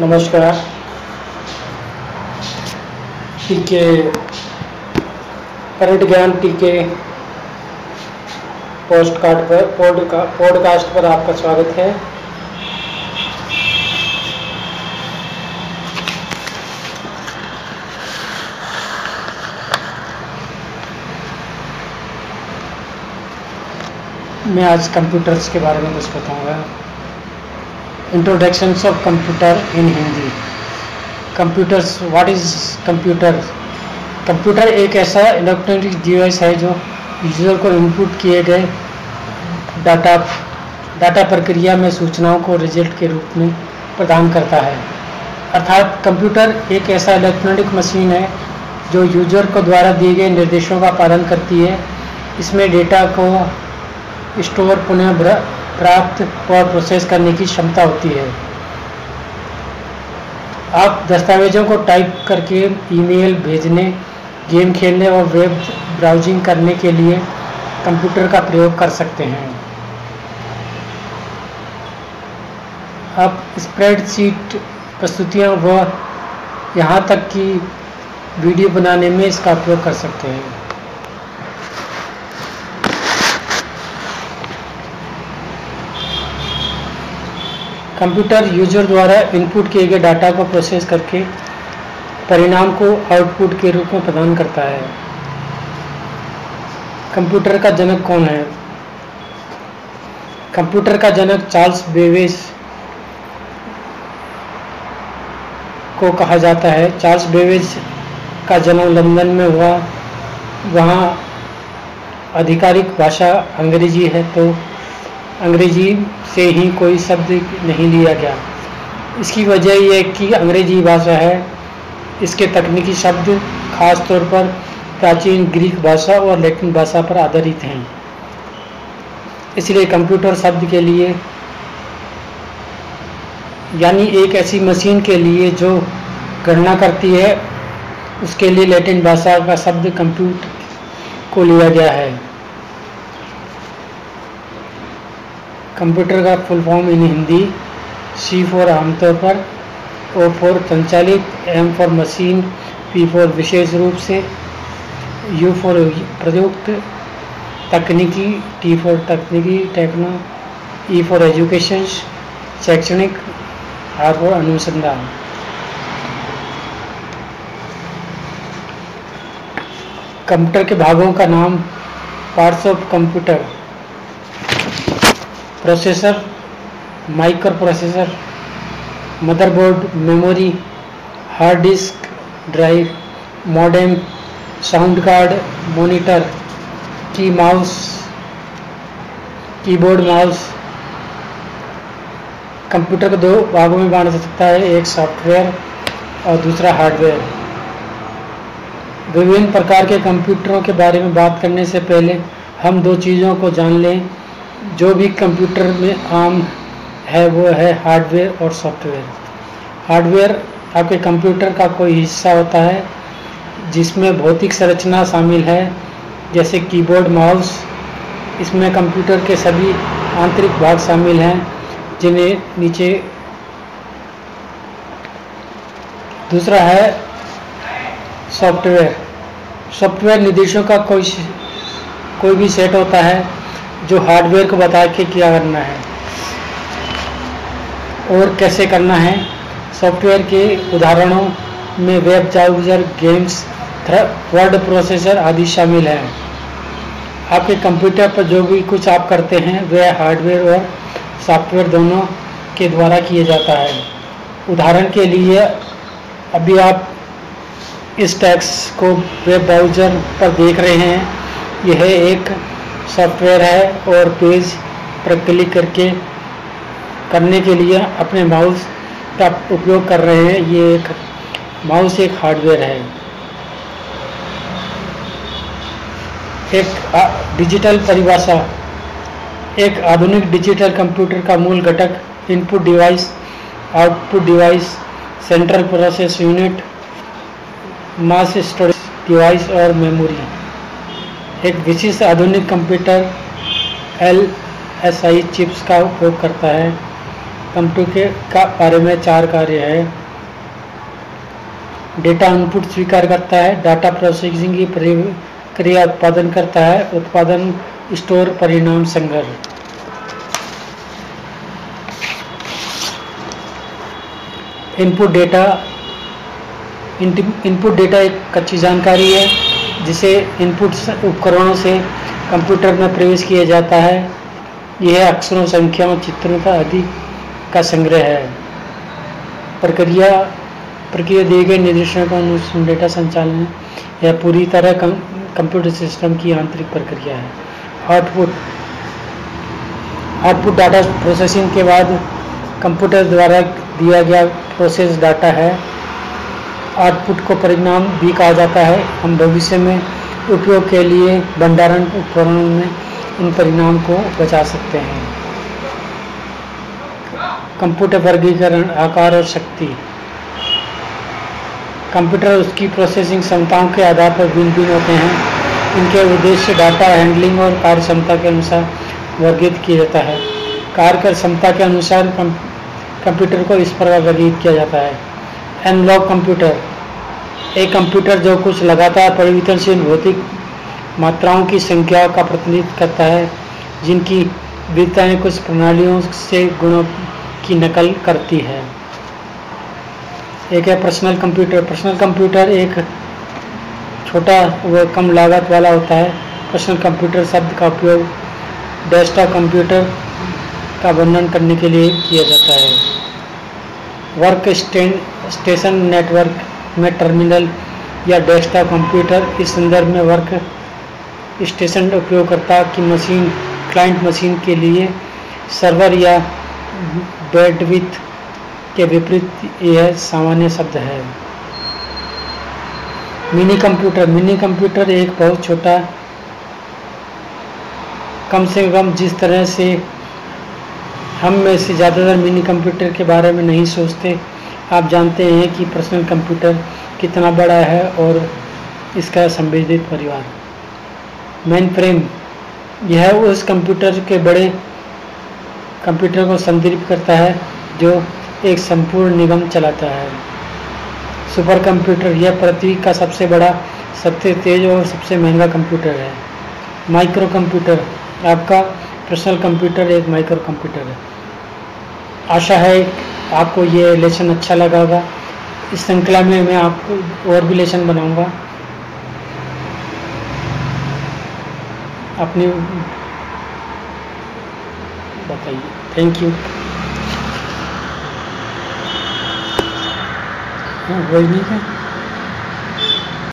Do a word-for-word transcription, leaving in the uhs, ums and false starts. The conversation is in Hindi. नमस्कार। टीके करंट ज्ञान टीके पोस्टकास्ट पर पॉडकास्ट पर आपका स्वागत है। मैं आज कंप्यूटर्स के बारे में कुछ बताऊंगा। Introductions of computer in Hindi. Computers, what is computer? Computer एक ऐसा इलेक्ट्रॉनिक डिवाइस है जो यूजर को इनपुट किए गए डाटा डाटा प्रक्रिया में सूचनाओं को रिजल्ट के रूप में प्रदान करता है। अर्थात कंप्यूटर एक ऐसा इलेक्ट्रॉनिक मशीन है जो यूजर को द्वारा दिए गए निर्देशों का पालन करती है। इसमें डेटा को स्टोर, पुनः प्राप्त और प्रोसेस करने की क्षमता होती है। आप दस्तावेजों को टाइप करके ईमेल भेजने, गेम खेलने और वेब ब्राउजिंग करने के लिए कंप्यूटर का प्रयोग कर सकते हैं। आप स्प्रेडशीट, प्रस्तुतियां व यहां तक कि वीडियो बनाने में इसका उपयोग कर सकते हैं। कंप्यूटर यूजर द्वारा इनपुट किए गए डाटा को प्रोसेस करके परिणाम को आउटपुट के रूप में प्रदान करता है। कंप्यूटर का जनक कौन है? कंप्यूटर का जनक चार्ल्स बेबेज को कहा जाता है। चार्ल्स बेबेज का जन्म लंदन में हुआ। वहाँ आधिकारिक भाषा अंग्रेजी है, तो अंग्रेजी से ही कोई शब्द नहीं लिया गया। इसकी वजह यह है कि अंग्रेजी भाषा है, इसके तकनीकी शब्द खास तौर पर प्राचीन ग्रीक भाषा और लैटिन भाषा पर आधारित हैं। इसलिए कंप्यूटर शब्द के लिए यानी एक ऐसी मशीन के लिए जो गणना करती है, उसके लिए लैटिन भाषा का शब्द कंप्यूट को लिया गया है। कंप्यूटर का full form in Hindi. C for आमतौर पर, ओ फॉर संचालित, M for machine, P for विशेष रूप से, यू फॉर प्रयुक्त तकनीकी, टी फॉर तकनीकी टेक्नो, ई फॉर एजुकेशन शैक्षणिक, आर फॉर अनुसंधान। कंप्यूटर के भागों का नाम। Parts of computer. Processor, micro processor, motherboard, memory, hard disk drive, modem, sound card, monitor, की माउस, कीबोर्ड माउस। कंप्यूटर को दो भागों में बांटा जा सकता है, एक सॉफ्टवेयर और दूसरा हार्डवेयर। विभिन्न प्रकार के कंप्यूटरों के बारे में बात करने से पहले हम दो चीज़ों को जान लें जो भी कंप्यूटर में आम है, वो है हार्डवेयर और सॉफ्टवेयर। हार्डवेयर आपके कंप्यूटर का कोई हिस्सा होता है जिसमें भौतिक संरचना शामिल है, जैसे कीबोर्ड, माउस। इसमें कंप्यूटर के सभी आंतरिक भाग शामिल हैं जिन्हें नीचे। दूसरा है सॉफ्टवेयर। सॉफ्टवेयर निर्देशों का कोई कोई भी सेट होता है जो हार्डवेयर को बता के क्या करना है और कैसे करना है। सॉफ्टवेयर के उदाहरणों में web browser, games, word processor आदि शामिल हैं। आपके कंप्यूटर पर जो भी कुछ आप करते हैं वह हार्डवेयर और सॉफ्टवेयर दोनों के द्वारा किया जाता है। उदाहरण के लिए अभी आप इस टेक्स्ट को वेब ब्राउज़र पर देख रहे हैं, यह एक सॉफ्टवेयर है और पेज पर क्लिक करके करने के लिए अपने माउस का उपयोग कर रहे हैं। ये एक माउस एक हार्डवेयर है। एक आ, डिजिटल परिभाषा। एक आधुनिक डिजिटल कंप्यूटर का मूल घटक input device, output device, central process unit, mass storage device और मेमोरी। एक विशिष्ट आधुनिक computer L S I chips का उपयोग करता है कंप्यूटर के का बारे में चार कार्य है। डेटा इनपुट स्वीकार करता है, डाटा प्रोसेसिंग की प्रक्रिया उत्पादन करता है, उत्पादन स्टोर परिणाम संग्रह। इनपुट डेटा इनपुट डेटा एक कच्ची जानकारी है जिसे इनपुट उपकरणों से कंप्यूटर में प्रवेश किया जाता है। यह अक्षरों, संख्याओं, चित्रों का आदि का संग्रह है। प्रक्रिया प्रक्रिया दिए गए निर्देशों का अनुसार डेटा संचालन है। यह पूरी तरह कं, कंप्यूटर सिस्टम की आंतरिक प्रक्रिया है। आउटपुट आउटपुट डाटा प्रोसेसिंग के बाद कंप्यूटर द्वारा दिया गया प्रोसेस डाटा है। आउटपुट को परिणाम भी कहा जाता है। हम भविष्य में उपयोग के लिए भंडारण उपकरणों में इन परिणाम को बचा सकते हैं। कंप्यूटर वर्गीकरण, आकार और शक्ति। कंप्यूटर उसकी प्रोसेसिंग क्षमताओं के आधार पर भिन्न भिन्न होते हैं। इनके उद्देश्य डाटा हैंडलिंग और कार्य क्षमता के अनुसार वर्गीकृत किया जाता है। कार्य क्षमता के अनुसार कंप्यूटर को इस प्रकार वर्गीकृत किया जाता है। एनालॉग कंप्यूटर, एक कंप्यूटर जो कुछ लगातार परिवर्तनशील भौतिक मात्राओं की संख्या का प्रतिनिधित्व करता है जिनकी विविधताएँ कुछ प्रणालियों से गुणों की नकल करती है। एक है पर्सनल कंप्यूटर। पर्सनल कंप्यूटर एक छोटा व कम लागत वाला होता है। पर्सनल कंप्यूटर शब्द का उपयोग डेस्कटॉप कंप्यूटर का वर्णन करने के लिए किया जाता है। वर्क स्टेशन नेटवर्क में टर्मिनल या डेस्कटॉप कंप्यूटर, इस संदर्भ में वर्क स्टेशन उपयोगकर्ता की मशीन, क्लाइंट मशीन के लिए सर्वर या बैंडविड्थ के विपरीत यह सामान्य शब्द है। Mini computer. मिनी कंप्यूटर एक बहुत छोटा, कम से कम जिस तरह से हम में से ज़्यादातर मिनी कंप्यूटर के बारे में नहीं सोचते। आप जानते हैं कि पर्सनल कंप्यूटर कितना बड़ा है और इसका संबंधित परिवार। मेनफ्रेम, यह उस कंप्यूटर के बड़े कंप्यूटर को संदर्भित करता है जो एक संपूर्ण निगम चलाता है। सुपर कंप्यूटर, यह पृथ्वी का सबसे बड़ा, सबसे तेज और सबसे महंगा कंप्यूटर है। माइक्रो कंप्यूटर, आपका पर्सनल कंप्यूटर एक माइक्रो कंप्यूटर है। आशा है आपको ये लेसन अच्छा लगा होगा। इस श्रृंखला में मैं आपको और भी लेसन बनाऊंगा। अपनी बताइए। Thank you. वही नहीं है।